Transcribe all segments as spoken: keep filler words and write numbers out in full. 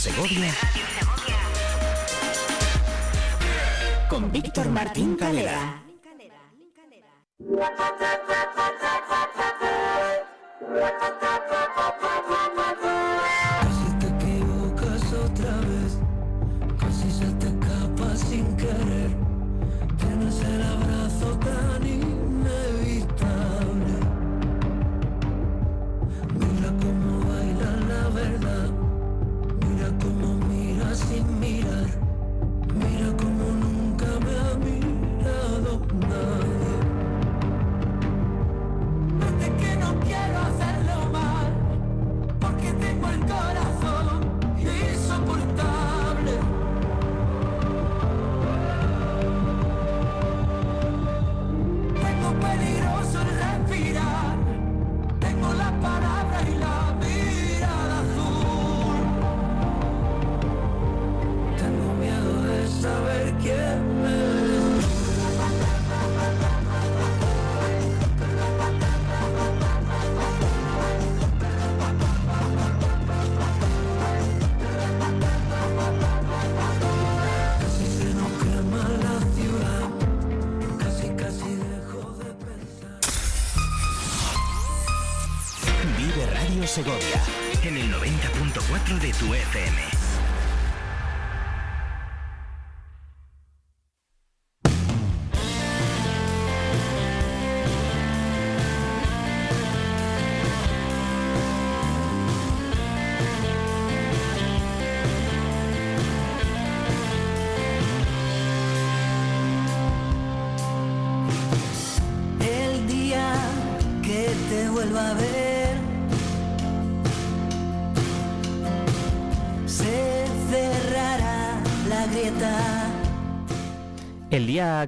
Segovia con Víctor Martín Calera. Casi te equivocas otra vez, casi se te escapa sin querer. Tienes el abrazo tan inevitable. Mira cómo baila la verdad, mira cómo mira sin mirar, mira cómo nunca me ha mirado nadie. Saber quién me es. Casi se nos quema la ciudad, casi casi dejo de pensar. Vive Radio Segovia en el noventa punto cuatro de tu F M.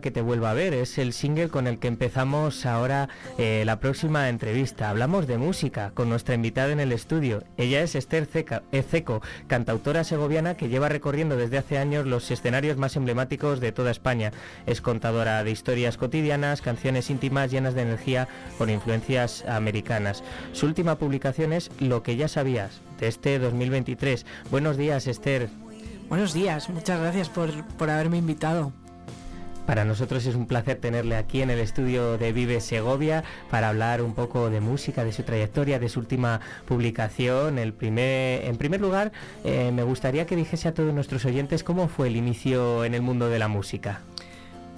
Que te vuelva a ver es el single con el que empezamos ahora eh, la próxima entrevista. Hablamos de música con nuestra invitada en el estudio. Ella es Esther Zecco, cantautora segoviana que lleva recorriendo desde hace años los escenarios más emblemáticos de toda España. Es contadora de historias cotidianas, canciones íntimas llenas de energía con influencias americanas. Su última publicación es Lo que ya sabías, de este dos mil veintitrés. Buenos días, Esther. Buenos días, muchas gracias por, por haberme invitado. Para nosotros es un placer tenerle aquí en el estudio de Vive Segovia para hablar un poco de música, de su trayectoria, de su última publicación. El primer, en primer lugar, eh, me gustaría que dijese a todos nuestros oyentes cómo fue el inicio en el mundo de la música.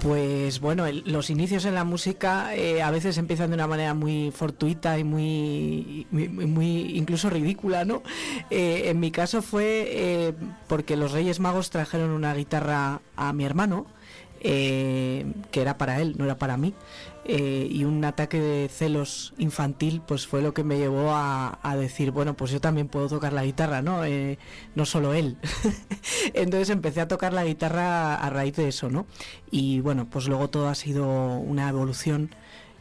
Pues bueno, el, los inicios en la música eh, a veces empiezan de una manera muy fortuita y muy, muy, muy incluso ridícula, ¿no? Eh, en mi caso fue eh, porque los Reyes Magos trajeron una guitarra a mi hermano. Eh, que era para él, no era para mí, eh, y un ataque de celos infantil pues fue lo que me llevó a, a decir, bueno, pues yo también puedo tocar la guitarra, ¿no? Eh, no solo él. Entonces empecé a tocar la guitarra a raíz de eso, ¿no? Y bueno, pues luego todo ha sido una evolución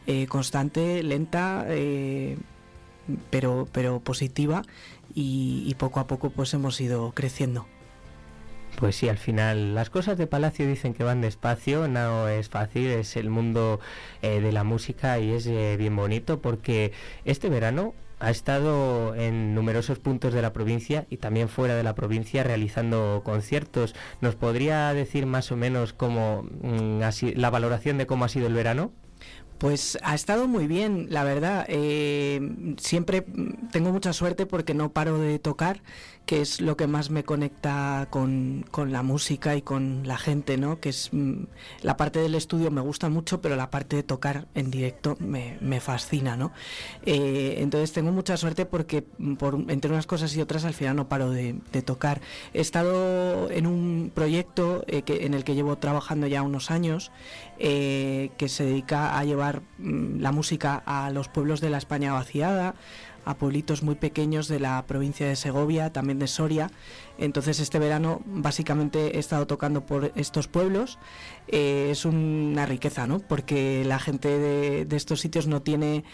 eh, constante, lenta, eh, pero, pero positiva, y, y poco a poco pues hemos ido creciendo. Pues sí, al final las cosas de Palacio dicen que van despacio, no es fácil, es el mundo eh, de la música y es eh, bien bonito porque este verano ha estado en numerosos puntos de la provincia y también fuera de la provincia realizando conciertos. ¿Nos podría decir más o menos cómo mm, así, la valoración de cómo ha sido el verano? Pues ha estado muy bien, la verdad. Eh, siempre tengo mucha suerte porque no paro de tocar, que es lo que más me conecta con, con la música y con la gente, ¿no? Que es la parte del estudio me gusta mucho, pero la parte de tocar en directo me, me fascina, ¿no? Eh, entonces tengo mucha suerte porque por, entre unas cosas y otras al final no paro de, de tocar. He estado en un proyecto eh, que, en el que llevo trabajando ya unos años, eh, que se dedica a llevar la música a los pueblos de la España vaciada, a pueblitos muy pequeños de la provincia de Segovia, también de Soria. Entonces este verano básicamente he estado tocando por estos pueblos. Eh, es una riqueza, ¿no? Porque la gente de, de estos sitios no tiene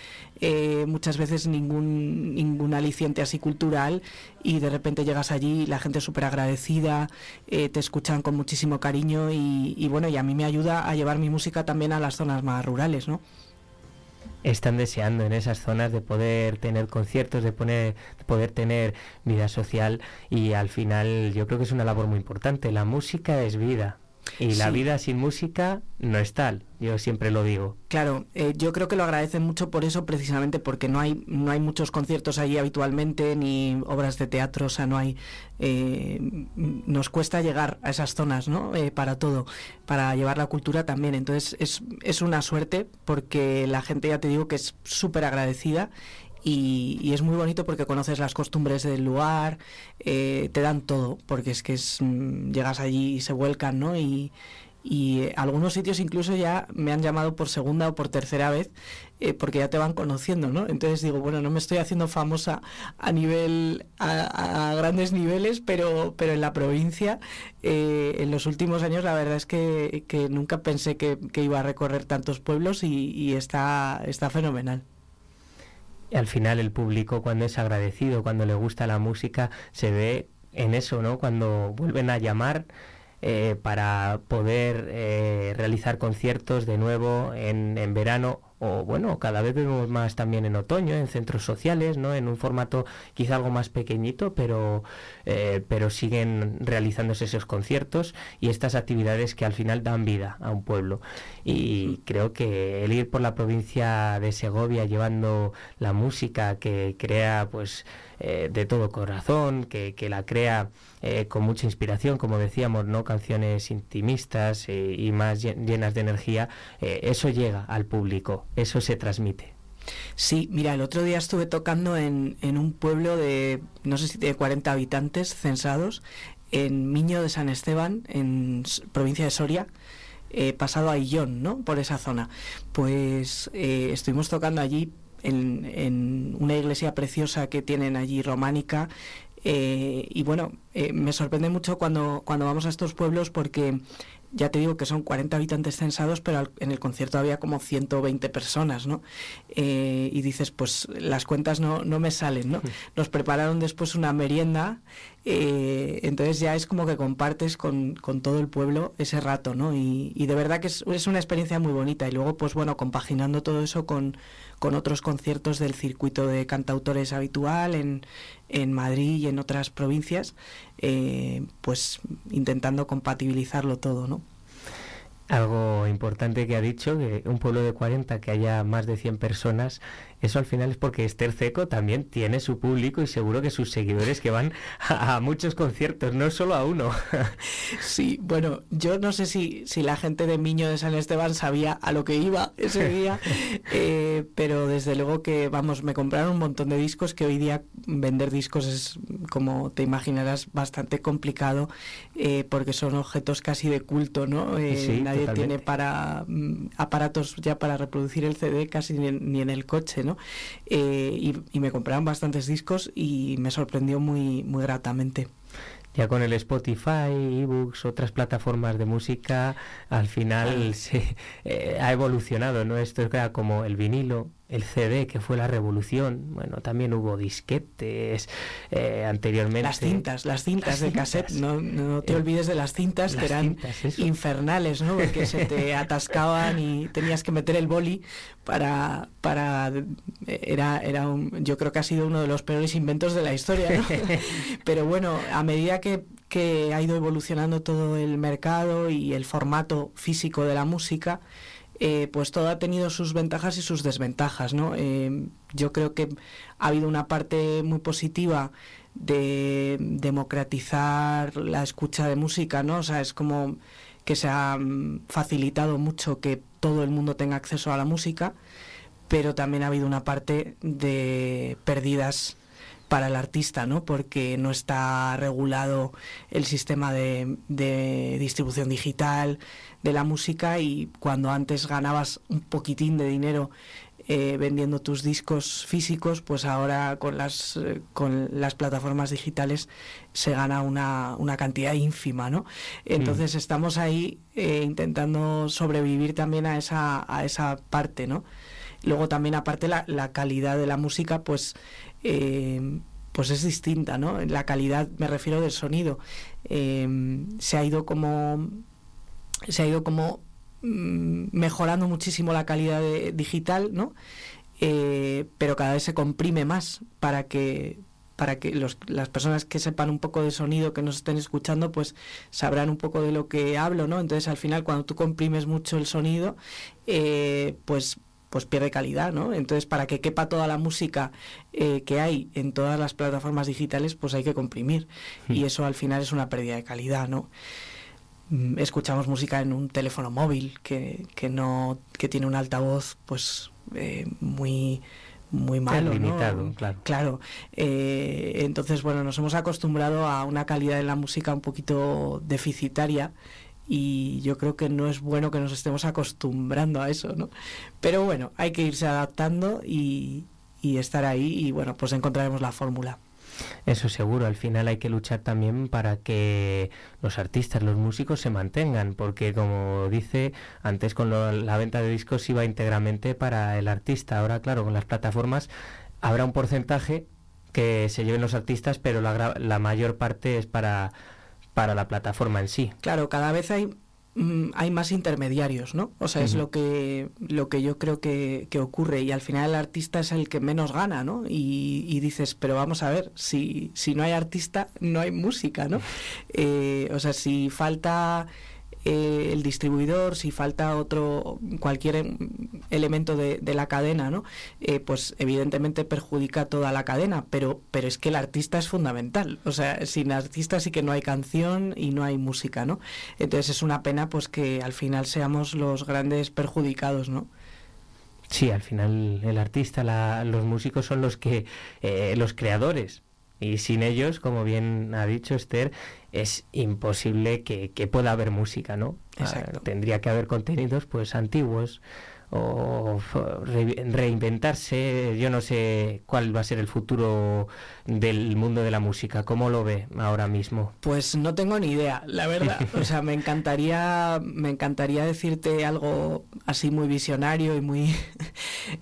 eh, muchas veces ningún, ningún aliciente así cultural y de repente llegas allí y la gente es súper agradecida, eh, te escuchan con muchísimo cariño y, y bueno, y a mí me ayuda a llevar mi música también a las zonas más rurales, ¿no? están deseando en esas zonas de poder tener conciertos, de, poner, de poder tener vida social, y al final yo creo que es una labor muy importante. La música es vida. Y la sí. vida sin música no es tal, yo siempre lo digo. Claro, eh, yo creo que lo agradecen mucho por eso, precisamente porque no hay no hay muchos conciertos allí habitualmente, ni obras de teatro, o sea, no hay... Eh, nos cuesta llegar a esas zonas, ¿no? Eh, para todo, para llevar la cultura también. Entonces es, es una suerte, porque la gente, ya te digo, que es súper agradecida. Y, y es muy bonito porque conoces las costumbres del lugar, eh, te dan todo, porque es que es, llegas allí y se vuelcan, ¿no? Y, y algunos sitios incluso ya me han llamado por segunda o por tercera vez, eh, porque ya te van conociendo, ¿no? Entonces digo, bueno, no me estoy haciendo famosa a nivel a, a grandes niveles, pero pero en la provincia, eh, en los últimos años la verdad es que, que nunca pensé que, que iba a recorrer tantos pueblos, y, y está está fenomenal. Al final el público, cuando es agradecido, cuando le gusta la música, se ve en eso, ¿no? Cuando vuelven a llamar eh, para poder eh, realizar conciertos de nuevo en, en verano, o bueno, cada vez vemos más también en otoño, en centros sociales, ¿no? En un formato quizá algo más pequeñito, pero, eh, pero siguen realizándose esos conciertos y estas actividades que al final dan vida a un pueblo. Y creo que el ir por la provincia de Segovia llevando la música que crea, pues, eh, de todo corazón, que, que la crea eh, con mucha inspiración, como decíamos, ¿no? Canciones intimistas eh, y más llenas de energía, eh, eso llega al público. Eso se transmite. Sí, mira, el otro día estuve tocando en, en un pueblo de, no sé si de cuarenta habitantes censados, en Miño de San Esteban, en provincia de Soria, eh, pasado a Illón, ¿no? Por esa zona. Pues eh, estuvimos tocando allí en, en una iglesia preciosa que tienen allí, románica, eh, y bueno, eh, me sorprende mucho cuando, cuando vamos a estos pueblos, porque... Ya te digo que son cuarenta habitantes censados, pero en el concierto había como ciento veinte personas, ¿no? Eh, y dices, pues las cuentas no, no me salen, ¿no? Nos prepararon después una merienda, eh, entonces ya es como que compartes con, con todo el pueblo ese rato, ¿no? Y, y de verdad que es, es una experiencia muy bonita. Y luego, pues bueno, compaginando todo eso con, con otros conciertos del circuito de cantautores habitual en, en Madrid y en otras provincias, eh, pues intentando compatibilizarlo todo, ¿no? Algo importante que ha dicho, que un pueblo de cuarenta, que haya más de cien personas, eso al final es porque Esther Zecco también tiene su público y seguro que sus seguidores que van a, a muchos conciertos, no solo a uno. Sí, bueno, yo no sé si, si la gente de Miño de San Esteban sabía a lo que iba ese día, eh, pero desde luego que, vamos, me compraron un montón de discos, que hoy día vender discos es, como te imaginarás, bastante complicado, eh, porque son objetos casi de culto, ¿no? Eh, sí. Nadie Totalmente. Tiene para aparatos ya para reproducir el C D casi ni en, ni en el coche, ¿no? Eh, y, y me compraron bastantes discos y me sorprendió muy, muy gratamente. Ya con el Spotify, ebooks, otras plataformas de música, al final se eh, ha evolucionado, ¿no? Esto era como el vinilo, el C D, que fue la revolución. Bueno, también hubo disquetes eh, anteriormente. Las cintas, las cintas las de cintas. Cassette. No, no te eh, olvides de las cintas, las que eran cintas, infernales, ¿no? Porque se te atascaban y tenías que meter el boli para... para era era un, yo creo que ha sido uno de los peores inventos de la historia, ¿no? Pero bueno, a medida que, que ha ido evolucionando todo el mercado y el formato físico de la música... Eh, pues todo ha tenido sus ventajas y sus desventajas, ¿no? Eh, yo creo que ha habido una parte muy positiva de democratizar la escucha de música, ¿no? O sea, es como que se ha facilitado mucho que todo el mundo tenga acceso a la música, pero también ha habido una parte de pérdidas para el artista, ¿no? Porque no está regulado el sistema de, de distribución digital de la música, y cuando antes ganabas un poquitín de dinero eh, vendiendo tus discos físicos, pues ahora con las eh, con las plataformas digitales se gana una, una cantidad ínfima, ¿no? Entonces mm. estamos ahí eh, intentando sobrevivir también a esa a esa parte, ¿no? Luego también, aparte, la, la calidad de la música, pues eh, pues es distinta, ¿no? La calidad, me refiero, del sonido. Eh, se ha ido como se ha ido como mmm, mejorando muchísimo la calidad de, digital, ¿no? Eh, pero cada vez se comprime más para que para que los, las personas que sepan un poco de sonido, que nos estén escuchando, pues sabrán un poco de lo que hablo, ¿no? Entonces, al final, cuando tú comprimes mucho el sonido, eh, pues pues pierde calidad, ¿no? Entonces, para que quepa toda la música eh, que hay en todas las plataformas digitales, pues hay que comprimir. Mm. Y eso, al final, es una pérdida de calidad, ¿no? Escuchamos música en un teléfono móvil que, que no que tiene un altavoz, pues, eh, muy... muy malo, limitado, ¿no? Claro. Claro. Eh, entonces, bueno, nos hemos acostumbrado a una calidad de la música un poquito deficitaria y yo creo que no es bueno que nos estemos acostumbrando a eso, ¿no? Pero bueno, hay que irse adaptando y, y estar ahí y, bueno, pues encontraremos la fórmula. Eso seguro, al final hay que luchar también para que los artistas, los músicos se mantengan, porque como dice, antes con lo, la venta de discos iba íntegramente para el artista, ahora claro, con las plataformas habrá un porcentaje que se lleven los artistas, pero la, la mayor parte es para, para la plataforma en sí. Claro, cada vez hay... hay más intermediarios, ¿no? O sea, uh-huh. es lo que lo que yo creo que, que ocurre y al final el artista es el que menos gana, ¿no? Y, y dices, pero vamos a ver, si, si no hay artista, no hay música, ¿no? Eh, o sea, si falta eh, el distribuidor, si falta otro, cualquier elemento de, de la cadena, ¿no? Eh, pues evidentemente perjudica toda la cadena, pero, pero es que el artista es fundamental. O sea, sin artista sí que no hay canción y no hay música, ¿no? Entonces es una pena pues que al final seamos los grandes perjudicados, ¿no? Sí, al final el artista, la, los músicos son los que, eh, los creadores. Y sin ellos, como bien ha dicho Esther, es imposible que, que pueda haber música, ¿no? Exacto. Tendría que haber contenidos pues antiguos o re, reinventarse. Yo no sé cuál va a ser el futuro del mundo de la música. ¿Cómo lo ve ahora mismo? Pues no tengo ni idea, la verdad. O sea, me encantaría, me encantaría decirte algo así muy visionario y muy...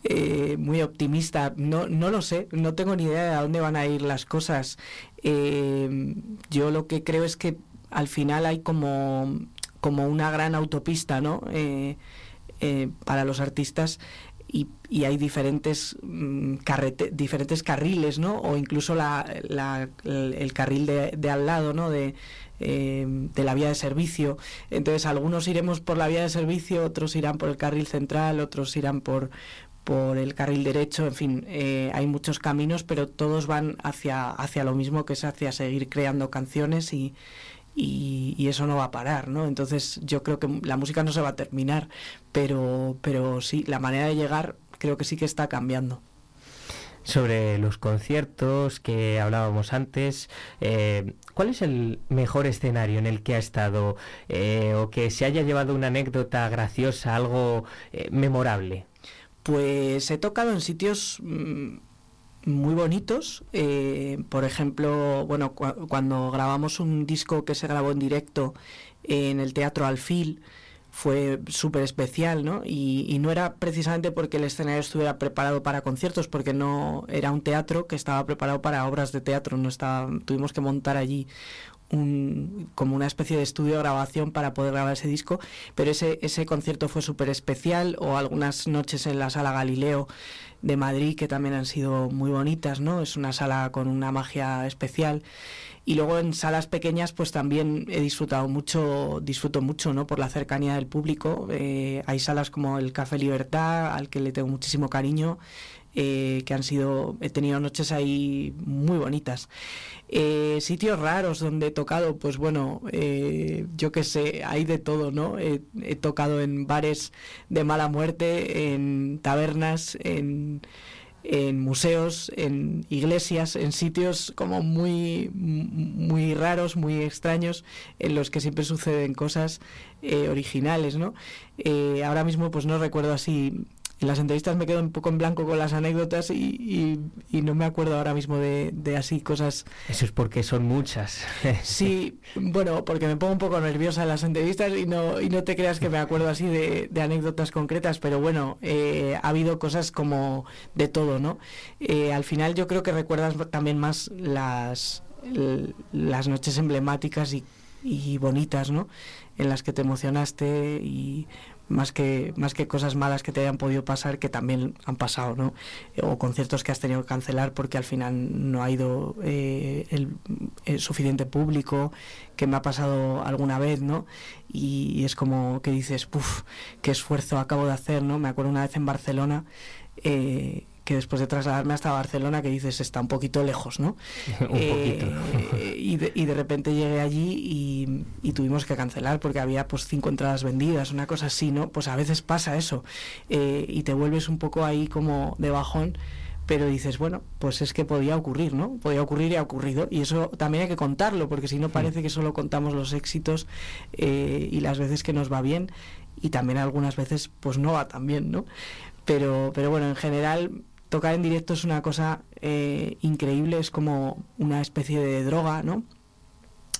Eh, muy optimista, no, no lo sé, no tengo ni idea de a dónde van a ir las cosas. Eh, yo lo que creo es que al final hay como, como una gran autopista, ¿no? Eh, eh, para los artistas y, y hay diferentes, mm, carrete, diferentes carriles, ¿no? O incluso la, la, el, el carril de, de al lado, ¿no? De, Eh, de la vía de servicio. Entonces algunos iremos por la vía de servicio, otros irán por el carril central, otros irán por, por el carril derecho, en fin, eh, hay muchos caminos, pero todos van hacia, hacia lo mismo, que es hacia seguir creando canciones y, y, y eso no va a parar, ¿no? Entonces yo creo que la música no se va a terminar, pero, pero sí, la manera de llegar creo que sí que está cambiando. Sobre los conciertos que hablábamos antes, eh, ¿cuál es el mejor escenario en el que ha estado eh, o que se haya llevado una anécdota graciosa, algo eh, memorable? Pues he tocado en sitios mmm, muy bonitos. Eh, por ejemplo, bueno, cu- cuando grabamos un disco que se grabó en directo en el Teatro Alfil, fue súper especial, ¿no? Y, y no era precisamente porque el escenario estuviera preparado para conciertos, porque no era un teatro que estaba preparado para obras de teatro, no estaba, tuvimos que montar allí un, como una especie de estudio de grabación para poder grabar ese disco, pero ese, ese concierto fue súper especial, o algunas noches en la Sala Galileo de Madrid, que también han sido muy bonitas, ¿no? Es una sala con una magia especial. Y luego en salas pequeñas pues también he disfrutado mucho, disfruto mucho, ¿no? Por la cercanía del público. Eh, hay salas como el Café Libertad, al que le tengo muchísimo cariño, eh, que han sido, he tenido noches ahí muy bonitas. Eh, sitios raros donde he tocado, pues bueno, eh, yo qué sé, hay de todo, ¿no? Eh, he tocado en bares de mala muerte, en tabernas, en... en museos, en iglesias, en sitios como muy muy raros, muy extraños, en los que siempre suceden cosas eh, originales, ¿no? Eh, ahora mismo pues no recuerdo así, en las entrevistas me quedo un poco en blanco con las anécdotas y, y, y no me acuerdo ahora mismo de, de así cosas. Eso es porque son muchas. Sí, bueno, porque me pongo un poco nerviosa en las entrevistas y no, y no te creas que me acuerdo así de, de anécdotas concretas, pero bueno, eh, ha habido cosas como de todo, ¿no? Eh, al final yo creo que recuerdas también más las, las noches emblemáticas y y bonitas, ¿no?, en las que te emocionaste, y más que más que cosas malas que te hayan podido pasar, que también han pasado, ¿no?, o conciertos que has tenido que cancelar porque al final no ha ido eh, el, el suficiente público, que me ha pasado alguna vez, ¿no?, y, y es como que dices, puff, qué esfuerzo acabo de hacer, ¿no? Me acuerdo una vez en Barcelona, eh, que después de trasladarme hasta Barcelona, que dices, está un poquito lejos, ¿no? un eh, poquito. Eh, y, de, y de repente llegué allí y, y tuvimos que cancelar porque había pues cinco entradas vendidas, una cosa así, ¿no? Pues a veces pasa eso, eh, y te vuelves un poco ahí como de bajón, pero dices, bueno, pues es que podía ocurrir, ¿no? Podía ocurrir y ha ocurrido, y eso también hay que contarlo, porque si no parece que solo contamos los éxitos eh, y las veces que nos va bien, y también algunas veces pues no va tan bien, ¿no? Pero, pero bueno, en general... Tocar en directo es una cosa eh, increíble, es como una especie de droga, ¿no?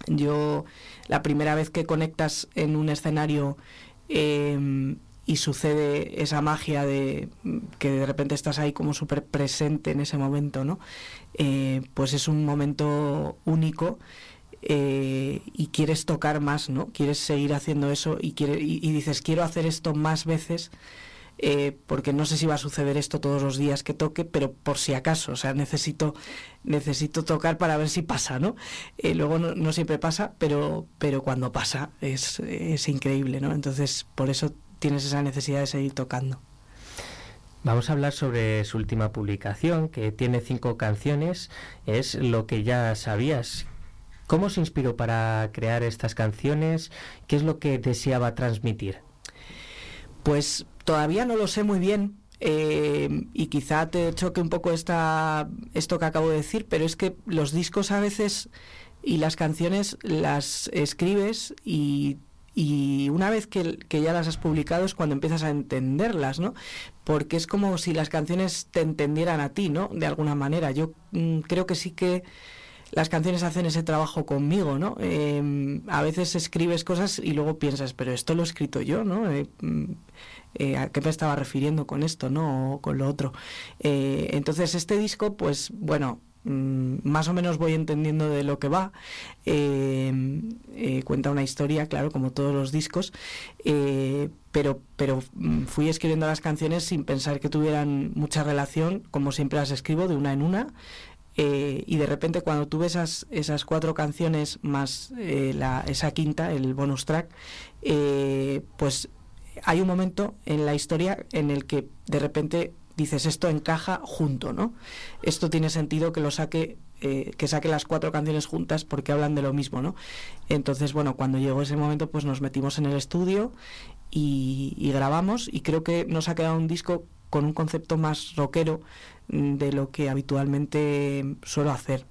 Yo, la primera vez que conectas en un escenario eh, y sucede esa magia de que de repente estás ahí como súper presente en ese momento, ¿no? Eh, pues es un momento único. Eh, y quieres tocar más, ¿no? Quieres seguir haciendo eso y, quiere, y, y dices, quiero hacer esto más veces. Eh, porque no sé si va a suceder esto todos los días que toque, pero por si acaso, o sea, necesito necesito tocar para ver si pasa, ¿no? Eh, luego no, no siempre pasa, pero pero cuando pasa es, es increíble, ¿no? Entonces, por eso tienes esa necesidad de seguir tocando. Vamos a hablar sobre su última publicación, que tiene cinco canciones, es Lo que ya sabías. ¿Cómo se inspiró para crear estas canciones? ¿Qué es lo que deseaba transmitir? Pues... Todavía no lo sé muy bien, eh, y quizá te choque un poco esta, esto que acabo de decir, pero es que los discos a veces y las canciones las escribes y, y una vez que, que ya las has publicado es cuando empiezas a entenderlas, ¿no? Porque es como si las canciones te entendieran a ti, ¿no? De alguna manera. Yo mm, creo que sí que... Las canciones hacen ese trabajo conmigo, ¿no? Eh, a veces escribes cosas y luego piensas, pero esto lo he escrito yo, ¿no? Eh, eh, ¿A qué me estaba refiriendo con esto, no? O con lo otro. Eh, entonces, este disco, pues, bueno, mm, más o menos voy entendiendo de lo que va. Eh, eh, cuenta una historia, claro, como todos los discos. Eh, pero pero fui escribiendo las canciones sin pensar que tuvieran mucha relación, como siempre las escribo, de una en una. Eh, y de repente cuando tuve esas, esas cuatro canciones más eh, la, esa quinta, el bonus track, eh, pues hay un momento en la historia en el que de repente dices, esto encaja junto, ¿no? Esto tiene sentido que lo saque, eh, que saque las cuatro canciones juntas porque hablan de lo mismo, ¿no? Entonces, bueno, cuando llegó ese momento, pues nos metimos en el estudio y, y grabamos, y creo que nos ha quedado un disco con un concepto más rockero de lo que habitualmente suelo hacer.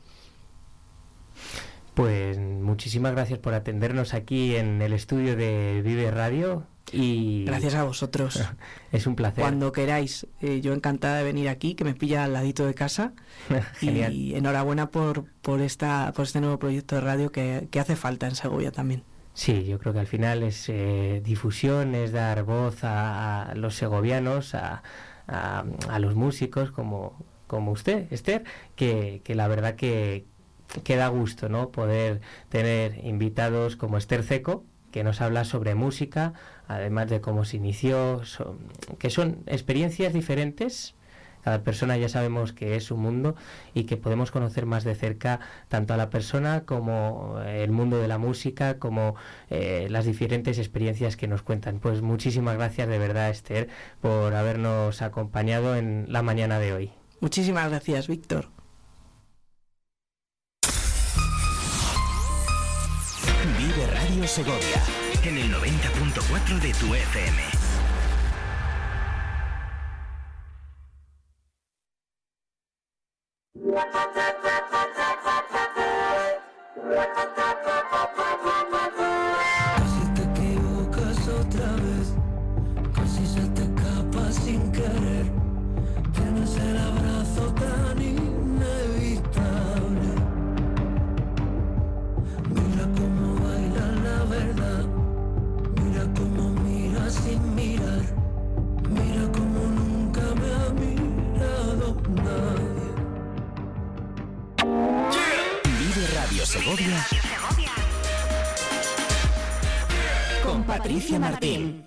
Pues muchísimas gracias por atendernos aquí en el estudio de Vive Radio. Y gracias a vosotros. Es un placer. Cuando queráis, eh, yo encantada de venir aquí, que me pilla al ladito de casa. Genial. Y enhorabuena por, por, esta, por este nuevo proyecto de radio que, que hace falta en Segovia también. Sí, yo creo que al final es eh, difusión, es dar voz a, a los segovianos, a, a, a los músicos como, como usted, Esther, que, que la verdad que, que da gusto, ¿no?, poder tener invitados como Esther Zecco, que nos habla sobre música, además de cómo se inició, son, que son experiencias diferentes. Cada persona ya sabemos que es un mundo y que podemos conocer más de cerca tanto a la persona como el mundo de la música, como eh, las diferentes experiencias que nos cuentan. Pues muchísimas gracias de verdad, Esther, por habernos acompañado en la mañana de hoy. Muchísimas gracias, Víctor. Vive Radio Segovia en el noventa punto cuatro de tu F M. Casi te equivocas otra vez, casi se te escapa sin querer. Tienes el abrazo tan inevitable. Mira cómo baila la verdad, mira cómo mira sin mirar, mira cómo nunca me ha mirado nadie. Vive Radio Segovia con Patricia Martín.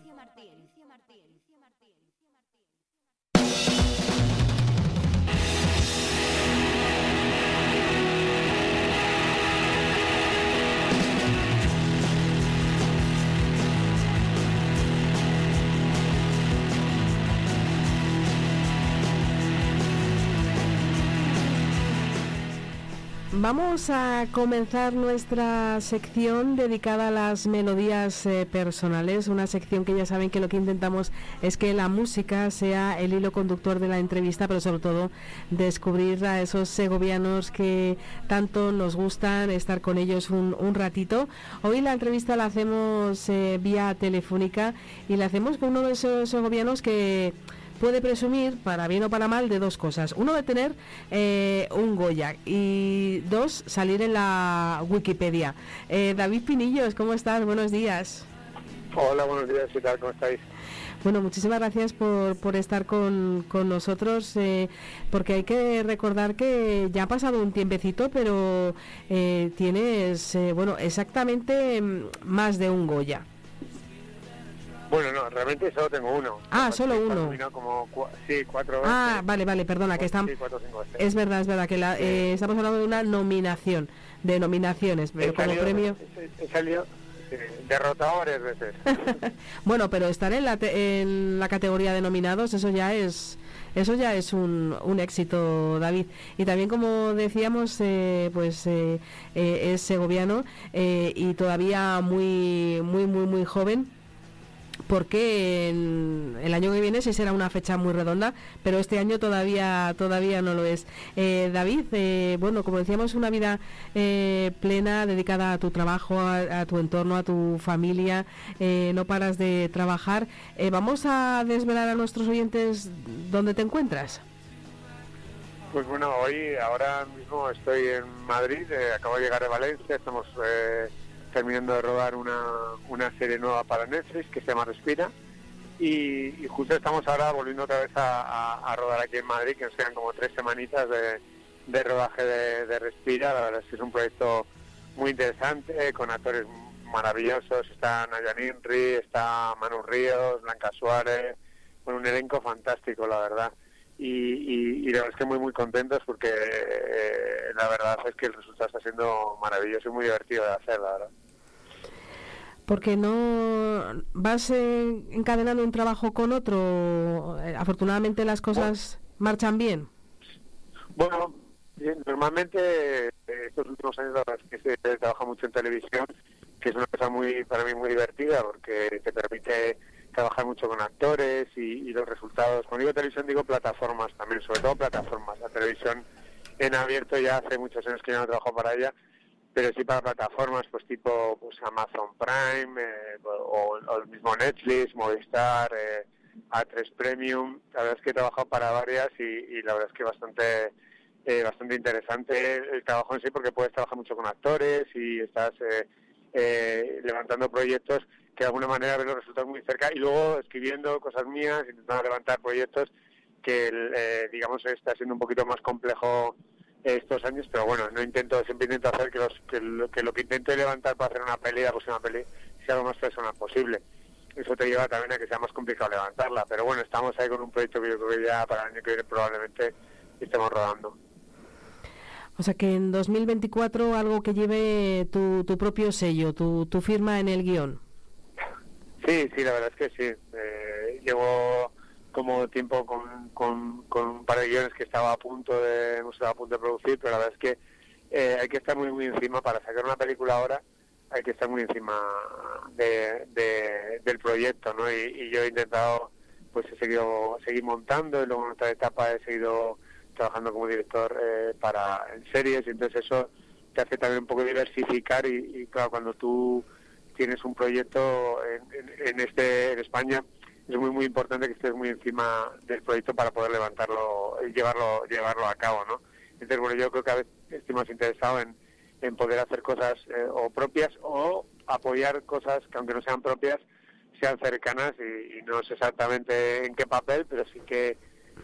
Vamos a comenzar nuestra sección dedicada a las melodías eh, personales, una sección que ya saben que lo que intentamos es que la música sea el hilo conductor de la entrevista, pero sobre todo descubrir a esos segovianos que tanto nos gustan, estar con ellos un, un ratito. Hoy la entrevista la hacemos eh, vía telefónica y la hacemos con uno de esos segovianos que puede presumir, para bien o para mal, de dos cosas. Uno, de tener eh, un Goya, y dos, salir en la Wikipedia. Eh, David Pinillos, ¿cómo estás? Buenos días. Hola, buenos días. ¿Qué tal? ¿Cómo estáis? Bueno, muchísimas gracias por, por estar con, con nosotros, eh, porque hay que recordar que ya ha pasado un tiempecito, pero eh, tienes, eh, bueno, exactamente más de un Goya. Bueno, no, realmente solo tengo uno. Ah, solo uno. Como cu- sí, cuatro. Ah, veces. vale, vale, perdona, que están... Sí, cuatro, cinco, seis. Es verdad, es verdad, que la, sí. eh, estamos hablando de una nominación, de nominaciones, pero he como salido, premio... He, he salido eh, derrotado varias veces. Bueno, pero estar en la, te- en la categoría de nominados, eso ya es... Eso ya es un, un éxito, David. Y también, como decíamos, eh, pues eh, eh, es segoviano eh, y todavía muy, muy, muy, muy joven, porque en el año que viene sí será una fecha muy redonda, pero este año todavía todavía no lo es. Eh, David, eh, bueno, como decíamos, una vida eh, plena, dedicada a tu trabajo, a, a tu entorno, a tu familia, eh, no paras de trabajar. Eh, vamos a desvelar a nuestros oyentes dónde te encuentras. Pues bueno, hoy, ahora mismo estoy en Madrid, eh, acabo de llegar de Valencia, estamos... Eh, terminando de rodar una, una serie nueva para Netflix que se llama Respira, y, y justo estamos ahora volviendo otra vez a, a, a rodar aquí en Madrid, que nos quedan como tres semanitas de, de rodaje de, de Respira. La verdad es que es un proyecto muy interesante, con actores maravillosos. Está Najwa Nimri, está Manu Ríos, Blanca Suárez, con un elenco fantástico, la verdad. Y, y, y la verdad es que muy muy contentos, porque eh, la verdad es que el resultado está siendo maravilloso y muy divertido de hacer, la verdad. Porque no vas eh, encadenando un trabajo con otro, afortunadamente las cosas bueno, marchan bien. Bueno, normalmente estos últimos años la verdad es que se trabaja mucho en televisión, que es una cosa muy, para mí, muy divertida, porque te permite trabajar mucho con actores y, y los resultados. Cuando digo televisión digo plataformas también, sobre todo plataformas. La televisión en abierto ya hace muchos años que yo no trabajo para ella, pero sí para plataformas pues tipo pues Amazon Prime, eh, o, o el mismo Netflix, Movistar, eh, A tres Premium. La verdad es que he trabajado para varias y, y la verdad es que bastante eh, bastante interesante el trabajo en sí, porque puedes trabajar mucho con actores y estás eh, eh, levantando proyectos que de alguna manera ver los resultados muy cerca, y luego escribiendo cosas mías, intentando levantar proyectos que, eh, digamos, está siendo un poquito más complejo estos años, pero bueno, no intento, siempre intento hacer que, los, que, lo, que lo que intento levantar para hacer una peli, la próxima peli, sea lo más personal posible. Eso te lleva también a que sea más complicado levantarla, pero bueno, estamos ahí con un proyecto que yo creo que ya para el año que viene probablemente estemos rodando. O sea que en dos mil veinticuatro algo que lleve tu, tu propio sello, tu, tu firma en el guión. Sí, sí, la verdad es que sí. Eh, llevo como tiempo con, con, con un par de guiones que estaba a punto de, hemos estado a punto de producir, pero la verdad es que eh, hay que estar muy, muy encima. Para sacar una película ahora hay que estar muy encima de, de, del proyecto, ¿no? Y, y yo he intentado, pues he seguido, seguir montando, y luego en otra etapa he seguido trabajando como director eh, para en series, y entonces eso te hace también un poco diversificar y, y claro, cuando tú tienes un proyecto en, en, en este en España, es muy muy importante que estés muy encima del proyecto para poder levantarlo y llevarlo llevarlo a cabo, ¿no? Entonces, bueno, yo creo que a veces estoy más interesado en, en poder hacer cosas eh, o propias, o apoyar cosas que aunque no sean propias, sean cercanas, y, y no sé exactamente en qué papel, pero sí que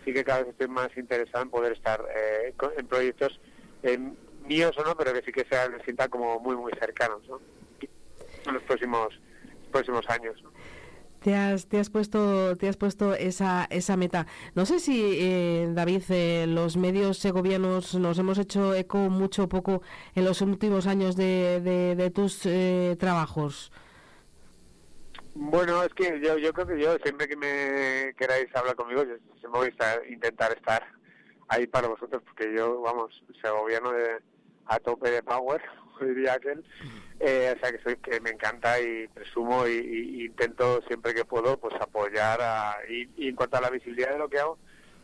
sí que cada vez estoy más interesado en poder estar eh, en proyectos eh, míos o no, pero que sí que sean, se sientan como muy muy cercanos, ¿no? En los próximos próximos años. Te has, te has puesto, te has puesto esa, esa meta. No sé si, eh, David, eh, los medios segovianos nos hemos hecho eco mucho o poco en los últimos años de, de, de tus eh, trabajos. Bueno, es que yo, yo creo que yo, siempre que me queráis hablar conmigo, yo siempre voy a estar, intentar estar ahí para vosotros, porque yo, vamos, segoviano de, a tope de power, diría aquel. Eh, o sea, que soy, que me encanta y presumo y, y intento siempre que puedo pues apoyar a, y, y en cuanto a la visibilidad de lo que hago,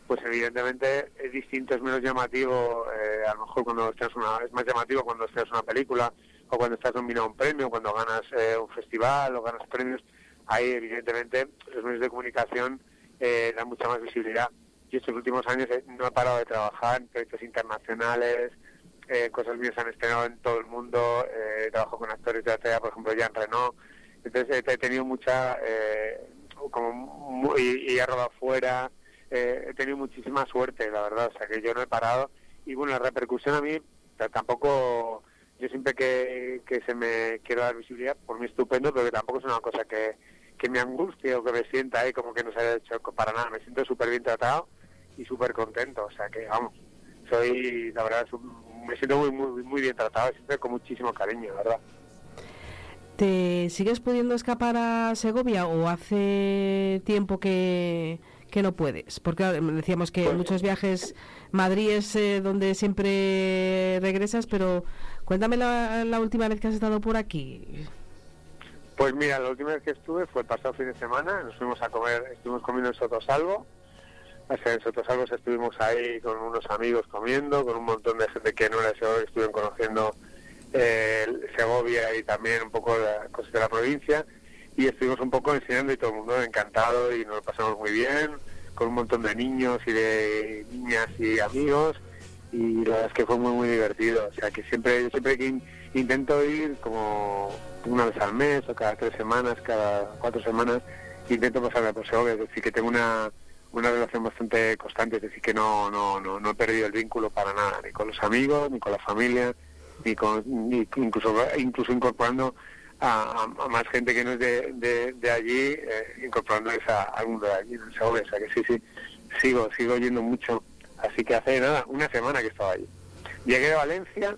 pues evidentemente es distinto, es menos llamativo, eh, a lo mejor cuando estás una, es más llamativo cuando estás una película o cuando estás nominado a un premio, cuando ganas eh, un festival o ganas premios. Ahí evidentemente los medios de comunicación eh, dan mucha más visibilidad. Yo estos últimos años eh, no he parado de trabajar en proyectos internacionales. Eh, cosas mías han estrenado en todo el mundo, eh, trabajo con actores de la talla, por ejemplo, Jean Reno. Entonces eh, he tenido mucha, eh, como muy, y he rodado fuera, eh, he tenido muchísima suerte, la verdad, o sea que yo no he parado. Y bueno, la repercusión a mí, tampoco, yo siempre que, que se me quiero dar visibilidad, por mí estupendo, pero que tampoco es una cosa que, que me angustie o que me sienta ahí, eh, como que no se haya hecho para nada. Me siento súper bien tratado y súper contento, o sea que vamos, soy, la verdad, un... me siento muy, muy, muy bien tratado, siempre con muchísimo cariño, la verdad. ¿Te sigues pudiendo escapar a Segovia o hace tiempo que, que no puedes? Porque decíamos que pues, muchos viajes, Madrid es eh, donde siempre regresas, pero cuéntame la, la última vez que has estado por aquí. Pues mira, la última vez que estuve fue el pasado fin de semana, nos fuimos a comer, estuvimos comiendo en Sotosalvo. En Sotosalvos estuvimos ahí con unos amigos comiendo, con un montón de gente que no era de Segovia, que estuvieron conociendo eh, Segovia y también un poco las cosas de la provincia, y estuvimos un poco enseñando y todo el mundo encantado y nos lo pasamos muy bien, con un montón de niños y de niñas y amigos, y la verdad es que fue muy muy divertido, o sea que siempre, siempre que in, intento ir como una vez al mes o cada tres semanas, cada cuatro semanas, intento pasarme por Segovia, es decir que tengo una... una relación bastante constante, es decir, que no, no, no, no he perdido el vínculo para nada, ni con los amigos, ni con la familia, ni con, ni incluso, incluso incorporando a, a, a más gente que no es de, de, de allí, eh, incorporándoles a, a alguno de allí, no o sea, que sí, sí, sigo, sigo yendo mucho, así que hace nada, una semana que estaba allí. Llegué de Valencia,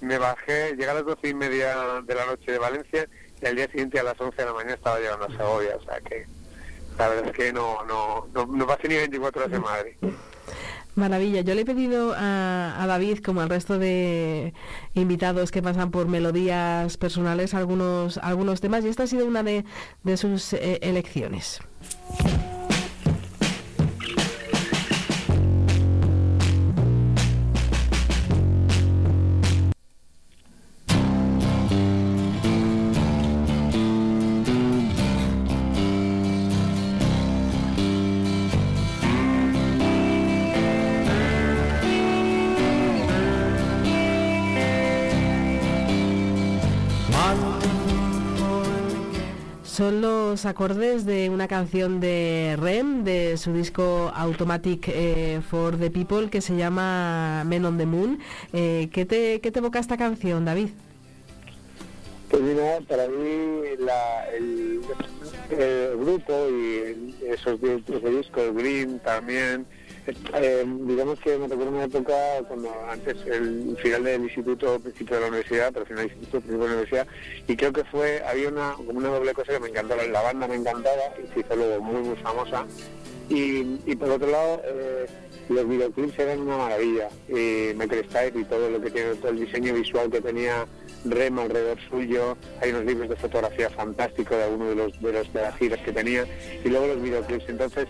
me bajé, llegué a las doce y media de la noche de Valencia, y al día siguiente a las once de la mañana estaba llegando a Segovia, o sea que... La verdad es que no, no, no, no pasé ni veinticuatro horas en Madrid. Maravilla. Yo le he pedido a, a David, como al resto de invitados que pasan por Melodías Personales, algunos, algunos temas, y esta ha sido una de, de sus eh, elecciones. Son los acordes de una canción de R E M, de su disco Automatic eh, for the People, que se llama Men on the Moon. Eh, ¿qué, te, ¿Qué te evoca esta canción, David? Pues mira, para mí la, el, el grupo y esos ese discos, Green también, eh, digamos que me recuerdo una época cuando antes, el final del instituto, principio de la universidad, pero final del instituto, principio de la universidad, y creo que fue, había una, una doble cosa que me encantaba, la banda me encantaba, y se hizo luego muy, muy famosa, y, y por otro lado, eh, los videoclips eran una maravilla, y MetroStype y todo lo que tiene, todo el diseño visual que tenía R E M alrededor suyo, hay unos libros de fotografía fantásticos de alguno de los, de los de las giras que tenía, y luego los videoclips, entonces,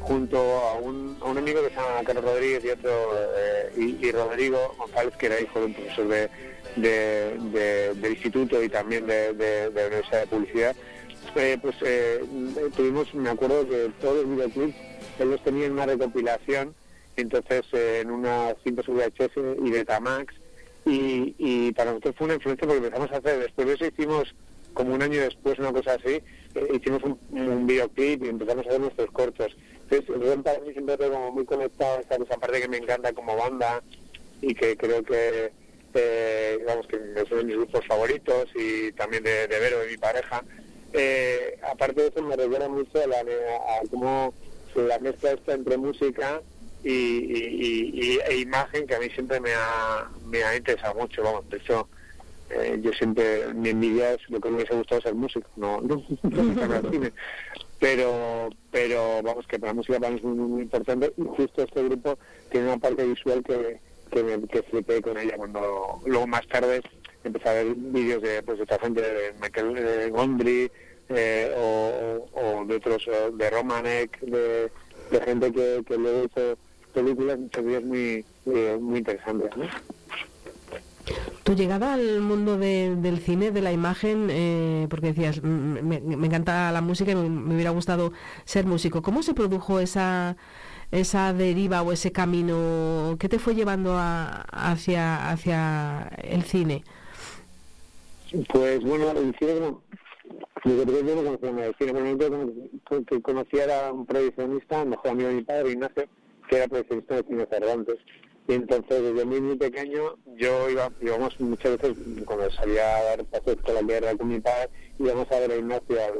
junto a un, a un amigo que se llama Carlos Rodríguez y otro eh, y, y Rodrigo González, que era hijo de un profesor de, de, de, del instituto y también de, de, de la Universidad de Publicidad, eh, pues eh, tuvimos, me acuerdo que todos los videoclips ellos tenían una recopilación, entonces eh, en una cinta V H S y Betamax, y, y para nosotros fue una influencia porque empezamos a hacer, después de eso hicimos como un año después una cosa así, eh, hicimos un, un videoclip y empezamos a hacer nuestros cortos. Entonces, para mí siempre estoy como muy conectado a esa cosa, aparte que me encanta como banda y que creo que, eh, digamos, que es uno de mis grupos favoritos y también de, de Vero, de mi pareja. eh, aparte de eso me recuerda mucho a, la, a cómo la mezcla esta entre música y, y, y e imagen, que a mí siempre me ha, me ha interesado mucho, vamos, de hecho eh, yo siempre, mi envidia es lo que me hubiese gustado ser músico, no, no, no cine. Pero, pero vamos, que para la música para mí es muy, muy importante, y justo este grupo tiene una parte visual que, que me que flipé con ella cuando luego más tarde empecé a ver vídeos de, pues, de esta gente, de Michael de Gondry, eh, o, o de otros, de Romanek, de, de gente que, que luego hizo películas, muchas veces muy, muy, muy interesantes, ¿no? Tu llegada al mundo de, del cine, de la imagen, eh, porque decías, me, me encanta la música y me, me hubiera gustado ser músico. ¿Cómo se produjo esa esa deriva o ese camino? ¿Qué te fue llevando a, hacia hacia el cine? Pues bueno, el cine, yo creo que yo no conocía el cine. Bueno, yo que conocía era un proyeccionista, mejor amigo de mi padre, Ignacio, que era proyeccionista de cine Cervantes. Y entonces, desde muy, muy pequeño, yo iba, íbamos muchas veces, cuando salía a dar paseos con la guerra con mi padre, íbamos a ver a Ignacio al,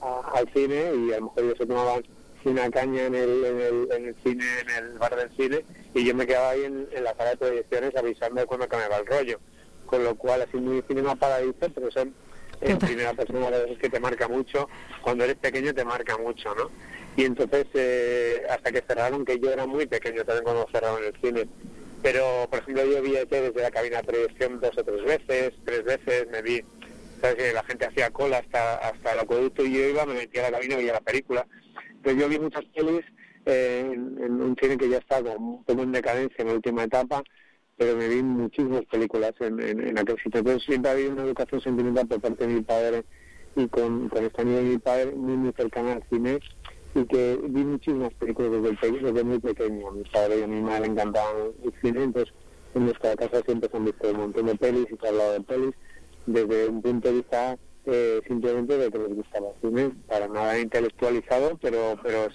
a, al cine, y a lo mejor ellos se tomaban una caña en el, en, el, en el cine, en el bar del cine, y yo me quedaba ahí en, en la sala de proyecciones avisando cuando cambiaba el rollo. Con lo cual, así muy cinema paradiso, pero son en primera persona, a veces que te marca mucho, cuando eres pequeño te marca mucho, ¿no? Y entonces, eh, hasta que cerraron, que yo era muy pequeño también cuando cerraron el cine, pero, por ejemplo, yo vi E T desde la cabina de proyección dos o tres veces, tres veces, me vi, sabes que la gente hacía cola hasta, hasta el acueducto, y yo iba, me metía a la cabina y veía la película. Entonces yo vi muchas pelis eh, en, en un cine que ya está como un poco en decadencia en la última etapa, pero me vi muchísimas películas en, en, en aquel sitio. Entonces siempre había una educación sentimental por parte de mi padre, y con, con esta niña de mi padre, muy, muy cercana al cine, y que vi muchísimas películas desde, el pe- desde muy pequeño. Mi padre y a mi madre le encantaban el cine, entonces en nuestra casa siempre se han visto un montón de pelis y se ha hablado de pelis desde un punto de vista eh, simplemente de que les gustaba el cine, para nada intelectualizado, pero pero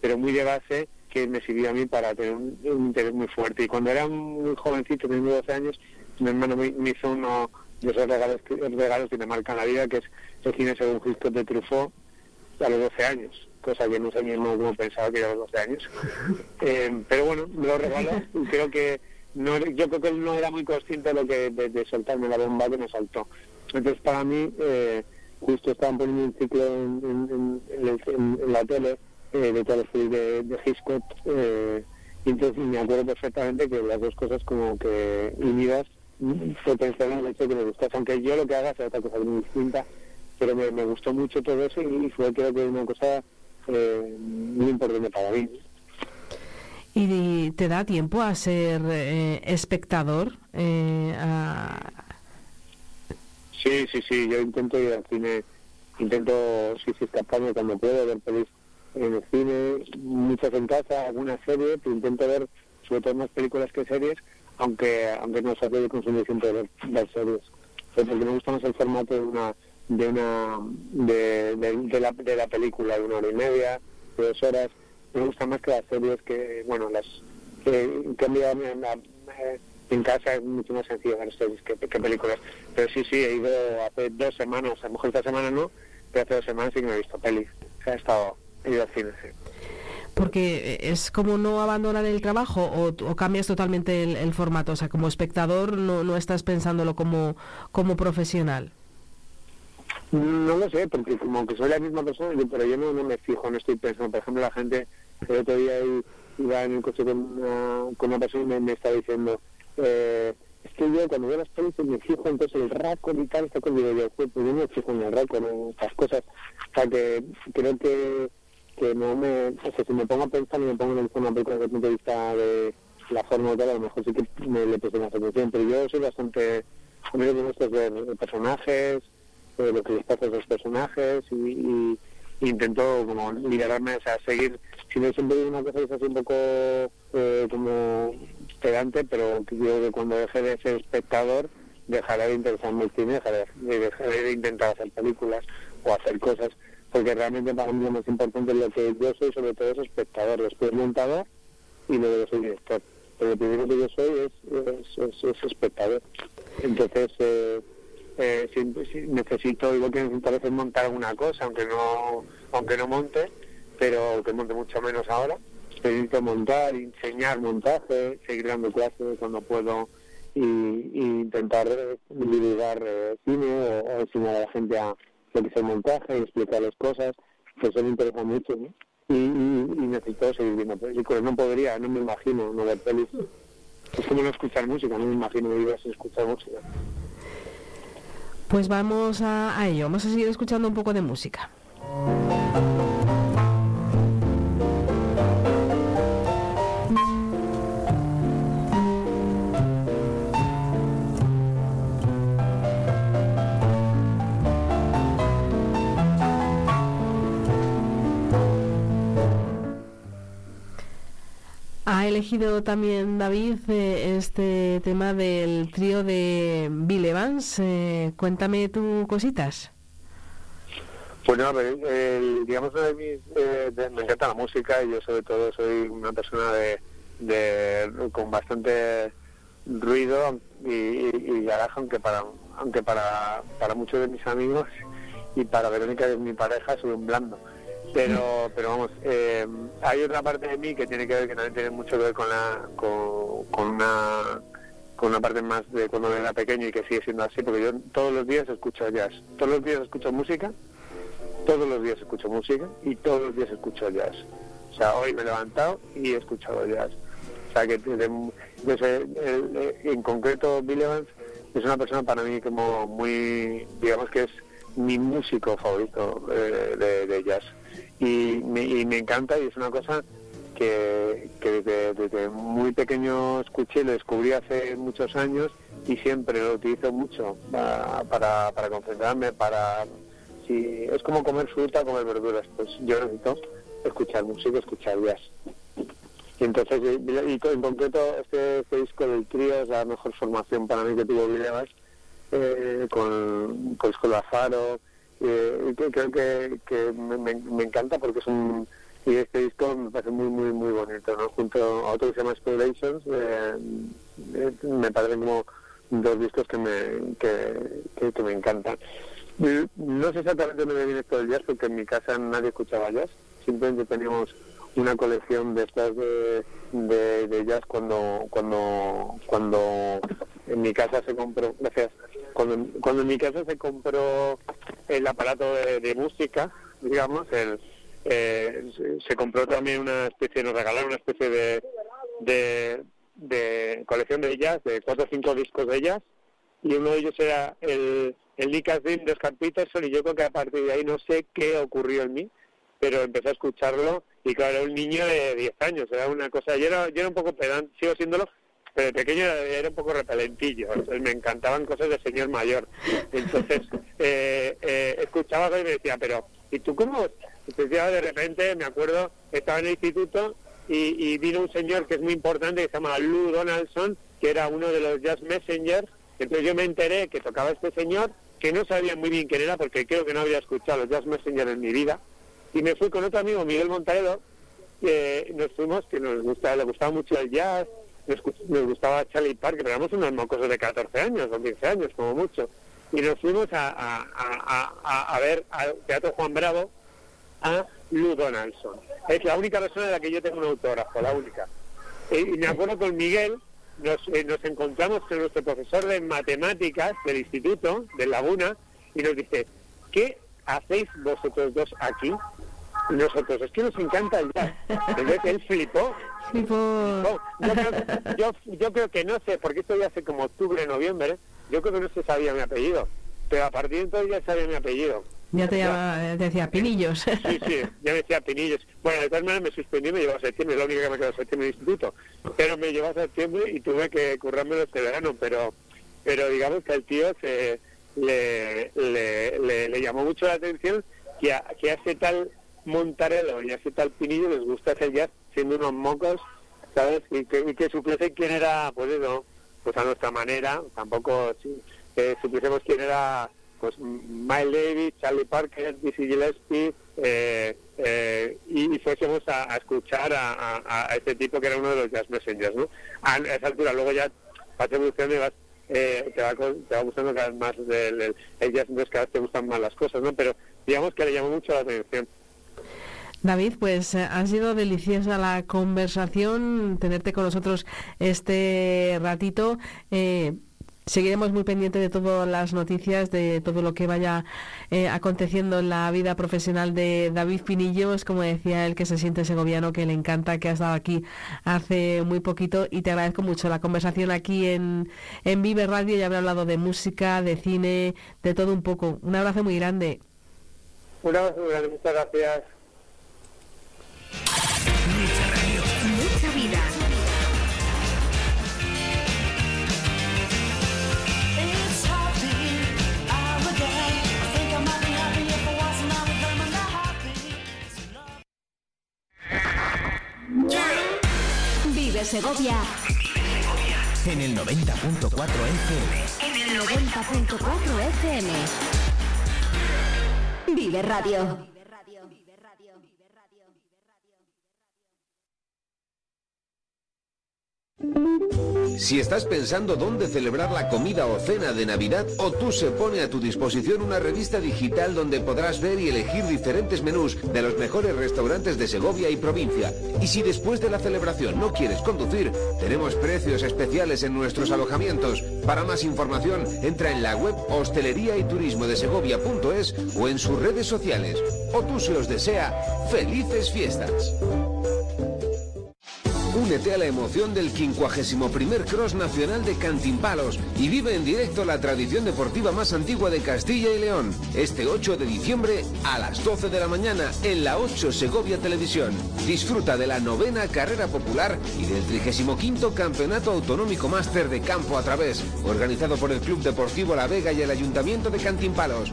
pero muy de base, que me sirvió a mí para tener un, un interés muy fuerte. Y cuando era muy jovencito, tenía doce años, mi hermano me, me hizo uno de esos regalos que, regalos que te marcan la vida, que es el cine según Cristo de Truffaut, a los doce años. Cosa que no sé mismo cómo pensaba que era a los doce años. Eh, pero bueno, me lo regaló, y creo que no, yo creo que él no era muy consciente de lo que de, de soltarme la bomba que me saltó. Entonces para mí, eh, justo estaban poniendo un ciclo en, en, en, en, en la tele, eh, de todas las películas de, de Hitchcock, eh, y entonces me acuerdo perfectamente que las dos cosas como que unidas potenciaron el hecho que me gustase, aunque yo lo que haga sea otra cosa muy distinta, pero me, me gustó mucho todo eso, y, y fue creo que una cosa Eh, muy importante para mí. ¿Y te da tiempo a ser eh, espectador? Eh, a... Sí, sí, sí, yo intento ir al cine, intento, sí, sí, escaparme cuando puedo, ver pelis en el cine, muchas en casa, algunas series, pero intento ver sobre todo más películas que series, aunque aunque no se puede consumir siempre ver, ver series. O sea, porque me gusta más el formato de una... de una de, de, de la de la película de una hora y media, de dos horas. Me gusta más que las series, que bueno, las que cambian en, en casa es mucho más sencillo ver series que, que películas. Pero sí, sí, he ido hace dos semanas, a lo mejor esta semana no, pero hace dos semanas sí que me he visto pelis. O sea, he estado, he ido al cine, sí. Porque es como no abandonar el trabajo, o, o cambias totalmente el, el formato, o sea, como espectador no, no estás pensándolo como, como profesional. No lo sé, porque como que soy la misma persona, pero yo no, no me fijo, no estoy pensando. Por ejemplo, la gente, el otro día iba en el coche con una, con una persona y me, me estaba diciendo, eh, es que yo cuando veo las pelis me fijo, entonces el récord y tal, está conmigo, yo, pues, yo me fijo en el récord, en estas cosas. O sea, que creo que, que no me... O sea, si me pongo a pensar y me pongo en una película desde el punto de vista de la forma de tal, a lo mejor sí que me le presto más atención, pero yo soy bastante... A mí me gusta ver personajes... Eh, lo que les pasa a los personajes, y, y, y intento como liberarme, o sea, seguir, si no siempre hay una cosa que es así un poco eh, como pedante, pero creo que cuando deje de ser espectador dejaré de interesarme el cine, dejaré, dejaré de intentar hacer películas o hacer cosas, porque realmente para mí lo más importante es lo que yo soy, sobre todo es espectador, después montador y luego yo soy director, pero lo primero que yo soy es, es, es, es espectador. Entonces eh, eh, siempre, si necesito, igual que necesito a veces montar alguna cosa, aunque no aunque no monte, pero que monte mucho menos ahora, necesito montar, enseñar montaje, seguir dando clases cuando puedo y, y intentar divulgar eh, cine o, o enseñar a la gente a lo que es el montaje y explicarles cosas, que eso me interesa mucho, ¿no? Y, y, y necesito seguir viendo películas, no podría, no me imagino no ver pelis. Es como no escuchar música, no me imagino vivir sin escuchar música. Pues vamos a, a ello, vamos a seguir escuchando un poco de música. Ha elegido también David eh, este tema del trío de Bill Evans. Eh, cuéntame tus cositas. Bueno, a ver, el, digamos, de mis, eh, de, me encanta la música y yo sobre todo soy una persona de, de con bastante ruido y, y, y garaje, aunque para aunque para, para muchos de mis amigos y para Verónica, que es mi pareja, soy un blando. Pero, pero vamos, eh, hay otra parte de mí que tiene que ver, que también tiene mucho que ver con la, con, con una, con una parte más de cuando era pequeño y que sigue siendo así, porque yo todos los días escucho jazz, todos los días escucho música, todos los días escucho música y todos los días escucho jazz. O sea, hoy me he levantado y he escuchado jazz. O sea, que de, de ese, el, en concreto Bill Evans es una persona para mí como muy, digamos que es mi músico favorito eh, de, de jazz. Y me, y me encanta, y es una cosa que, que desde, desde muy pequeño escuché, lo descubrí hace muchos años y siempre lo utilizo mucho para, para, para concentrarme, para... Si es como comer fruta, comer verduras, pues yo necesito escuchar música, escuchar jazz. Y entonces, y, y en concreto, este, este disco del trío es la mejor formación para mí que tuvo Bill Evans, eh, con, con Escola Faro. Eh, creo que, que me, me encanta porque es un, y este disco me parece muy muy muy bonito, ¿no? Junto a otro que se llama Explorations, eh, eh, me parecen como dos discos que me que, que, que me encantan. No sé exactamente dónde viene esto del jazz, porque en mi casa nadie escuchaba jazz, simplemente teníamos una colección de estas de, de, de jazz cuando cuando cuando en mi casa se compró, gracias, cuando cuando en mi casa se compró el aparato de, de música, digamos, el, eh, se, se compró también una especie, nos regalaron una especie de, de, de colección de jazz, de cuatro o cinco discos de jazz, y uno de ellos era el el Nick Asdin de Oscar Peterson, y yo creo que a partir de ahí no sé qué ocurrió en mí, pero empecé a escucharlo, y claro, era un niño de diez años, era una cosa, yo era, yo era un poco pedante, sigo siéndolo, pero de pequeño era un poco repelentillo, entonces me encantaban cosas de señor mayor. Entonces eh, eh, escuchaba y me decía, pero ¿y tú cómo? Entonces ya de repente, me acuerdo, estaba en el instituto y, y vino un señor que es muy importante, que se llama Lou Donaldson, que era uno de los Jazz Messengers. Entonces yo me enteré que tocaba este señor, que no sabía muy bien quién era, porque creo que no había escuchado los Jazz Messengers en mi vida, y me fui con otro amigo, Miguel Montaedo, que nos fuimos, que nos gustaba, le gustaba mucho el jazz, nos gustaba Charlie Parker, pero éramos unos mocos de catorce años o quince años como mucho, y nos fuimos a, a, a, a, a ver al Teatro Juan Bravo a Lou Donaldson. Es la única persona de la que yo tengo un autógrafo, la única. Y me acuerdo con Miguel, nos, eh, nos encontramos con nuestro profesor de matemáticas del instituto, de Laguna, y nos dice, ¿qué hacéis vosotros dos aquí? Nosotros, es que nos encanta el jazz. Entonces él flipó. Flipó. flipó. Yo, creo, yo, yo creo que no sé, porque esto ya hace como octubre, noviembre, ¿eh? Yo creo que no se sabía mi apellido, pero a partir de entonces ya sabía mi apellido. Ya te, llamaba, te decía Pinillos. Sí, sí, ya me decía Pinillos. Bueno, de todas maneras me suspendí, me llevó a septiembre, lo único que me quedó a septiembre en el instituto, pero me llevó a septiembre y tuve que currármelo este verano, pero, pero digamos que al tío se, le, le, le, le llamó mucho la atención que, a, que hace tal... Montarello y así tal Pinillo les gusta hacer jazz siendo unos mocos, ¿sabes? Y que, y que supiese quién era, pues eso, pues a nuestra manera, tampoco sí, eh, supiésemos quién era, pues Miles Davis, Charlie Parker, Dizzy Gillespie, eh, eh, y, y fuésemos a, a escuchar a, a, a este tipo que era uno de los Jazz Messengers, ¿no? A, a esa altura, luego ya vas evolucionando y vas eh, te, va, te va gustando cada vez más. El, el, el jazz, entonces cada vez te gustan más las cosas, ¿no? Pero digamos que le llamó mucho la atención. David, pues ha sido deliciosa la conversación, tenerte con nosotros este ratito. Eh, seguiremos muy pendientes de todas las noticias, de todo lo que vaya eh, aconteciendo en la vida profesional de David Pinillos, como decía él, que se siente segoviano, que le encanta, que ha estado aquí hace muy poquito. Y te agradezco mucho la conversación aquí en, en Vive Radio. Ya habré hablado de música, de cine, de todo un poco. Un abrazo muy grande. Un abrazo muy grande, muchas gracias. Mucha radio, mucha vida. Vive Segovia en el noventa punto cuatro F M. En el noventa punto cuatro F M. Vive Radio. Si estás pensando dónde celebrar la comida o cena de Navidad, Otus se pone a tu disposición una revista digital donde podrás ver y elegir diferentes menús de los mejores restaurantes de Segovia y provincia. Y si después de la celebración no quieres conducir, tenemos precios especiales en nuestros alojamientos. Para más información, entra en la web hostelería y turismo de segovia punto es o en sus redes sociales. Otus os desea felices fiestas. Únete a la emoción del quincuagésimo primer Cross Nacional de Cantimpalos y vive en directo la tradición deportiva más antigua de Castilla y León. Este ocho de diciembre a las doce de la mañana en la ocho Segovia Televisión. Disfruta de la novena carrera popular y del trigésimo quinto Campeonato Autonómico Máster de Campo a Través, organizado por el Club Deportivo La Vega y el Ayuntamiento de Cantimpalos.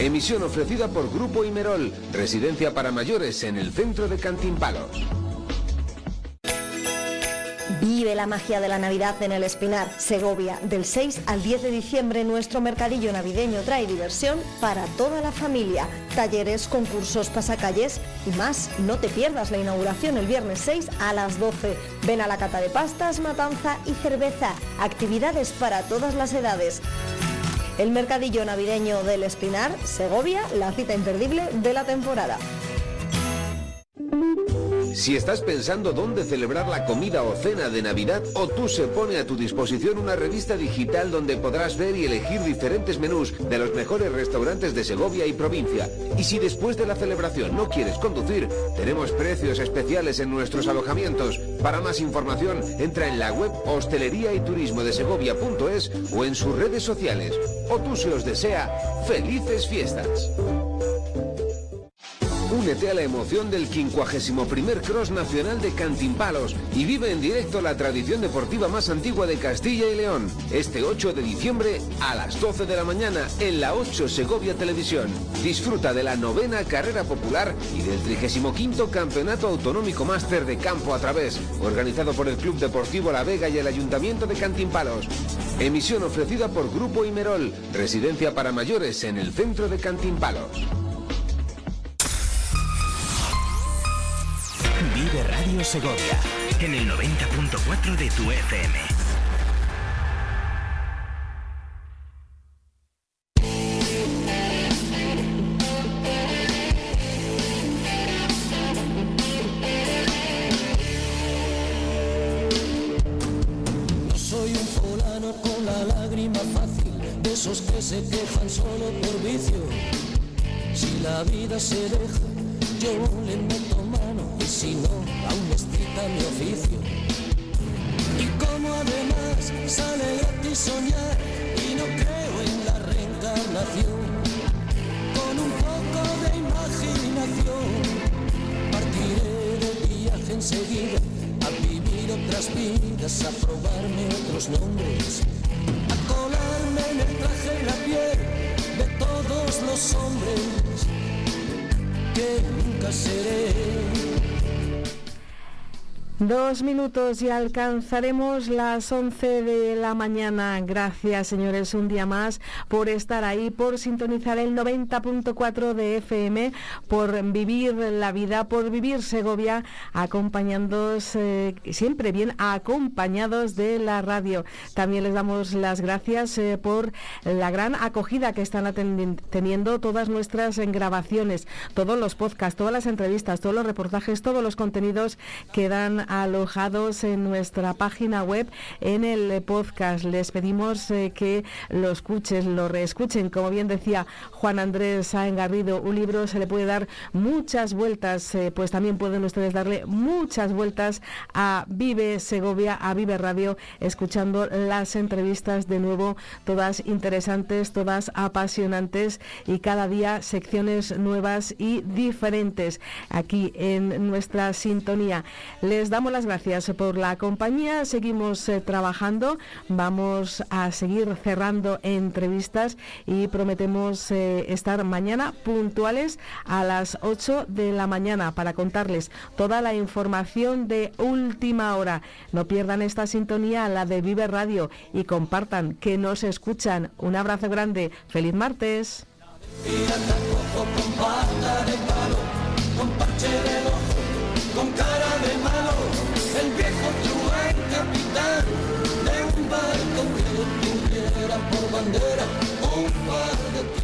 Emisión ofrecida por Grupo Imerol, residencia para mayores en el centro de Cantimpalos. Vive la magia de la Navidad en El Espinar, Segovia. Del seis al diez de diciembre, nuestro mercadillo navideño trae diversión para toda la familia. Talleres, concursos, pasacalles y más. No te pierdas la inauguración el viernes seis a las doce. Ven a la cata de pastas, matanza y cerveza. Actividades para todas las edades. El mercadillo navideño del Espinar, Segovia, la cita imperdible de la temporada. Si estás pensando dónde celebrar la comida o cena de Navidad, Otus se pone a tu disposición una revista digital donde podrás ver y elegir diferentes menús de los mejores restaurantes de Segovia y provincia. Y si después de la celebración no quieres conducir, tenemos precios especiales en nuestros alojamientos. Para más información, entra en la web hostelería y turismo de segovia punto es o en sus redes sociales. Otus os desea felices fiestas. Únete a la emoción del quincuagésimo primer Cross Nacional de Cantimpalos y vive en directo la tradición deportiva más antigua de Castilla y León. Este ocho de diciembre a las doce de la mañana en la ocho Segovia Televisión. Disfruta de la novena carrera popular y del trigésimo quinto Campeonato Autonómico Máster de Campo a Través, organizado por el Club Deportivo La Vega y el Ayuntamiento de Cantimpalos. Emisión ofrecida por Grupo Imerol, residencia para mayores en el centro de Cantimpalos. Vive Radio Segovia en el noventa punto cuatro de tu F M. No soy un fulano con la lágrima fácil, de esos que se quejan solo por vicio. Si la vida se deja, yo le meto mano. Si no, aún me excita mi oficio. Y como además sale gratis soñar, y no creo en la reencarnación, con un poco de imaginación partiré de viaje enseguida, a vivir otras vidas, a probarme otros nombres, a colarme en el traje y la piel de todos los hombres que nunca seré. Dos minutos y alcanzaremos las once de la mañana. Gracias, señores, un día más por estar ahí, por sintonizar el noventa punto cuatro de F M, por vivir la vida, por vivir Segovia, acompañándoos eh, siempre bien acompañados de la radio. También les damos las gracias eh, por la gran acogida que están teniendo todas nuestras grabaciones, todos los podcasts, todas las entrevistas, todos los reportajes, todos los contenidos que dan alojados en nuestra página web, en el podcast. Les pedimos eh, que lo escuches, lo reescuchen. Como bien decía Juan Andrés Sáenz Garrido, un libro se le puede dar muchas vueltas, eh, pues también pueden ustedes darle muchas vueltas a Vive Segovia, a Vive Radio, escuchando las entrevistas de nuevo, todas interesantes, todas apasionantes y cada día secciones nuevas y diferentes aquí en nuestra sintonía. Les damos Damos las gracias por la compañía, seguimos eh, trabajando, vamos a seguir cerrando entrevistas y prometemos eh, estar mañana puntuales a las ocho de la mañana para contarles toda la información de última hora. No pierdan esta sintonía, la de Vive Radio, y compartan, que nos escuchan. Un abrazo grande, feliz martes. Bandera, un par de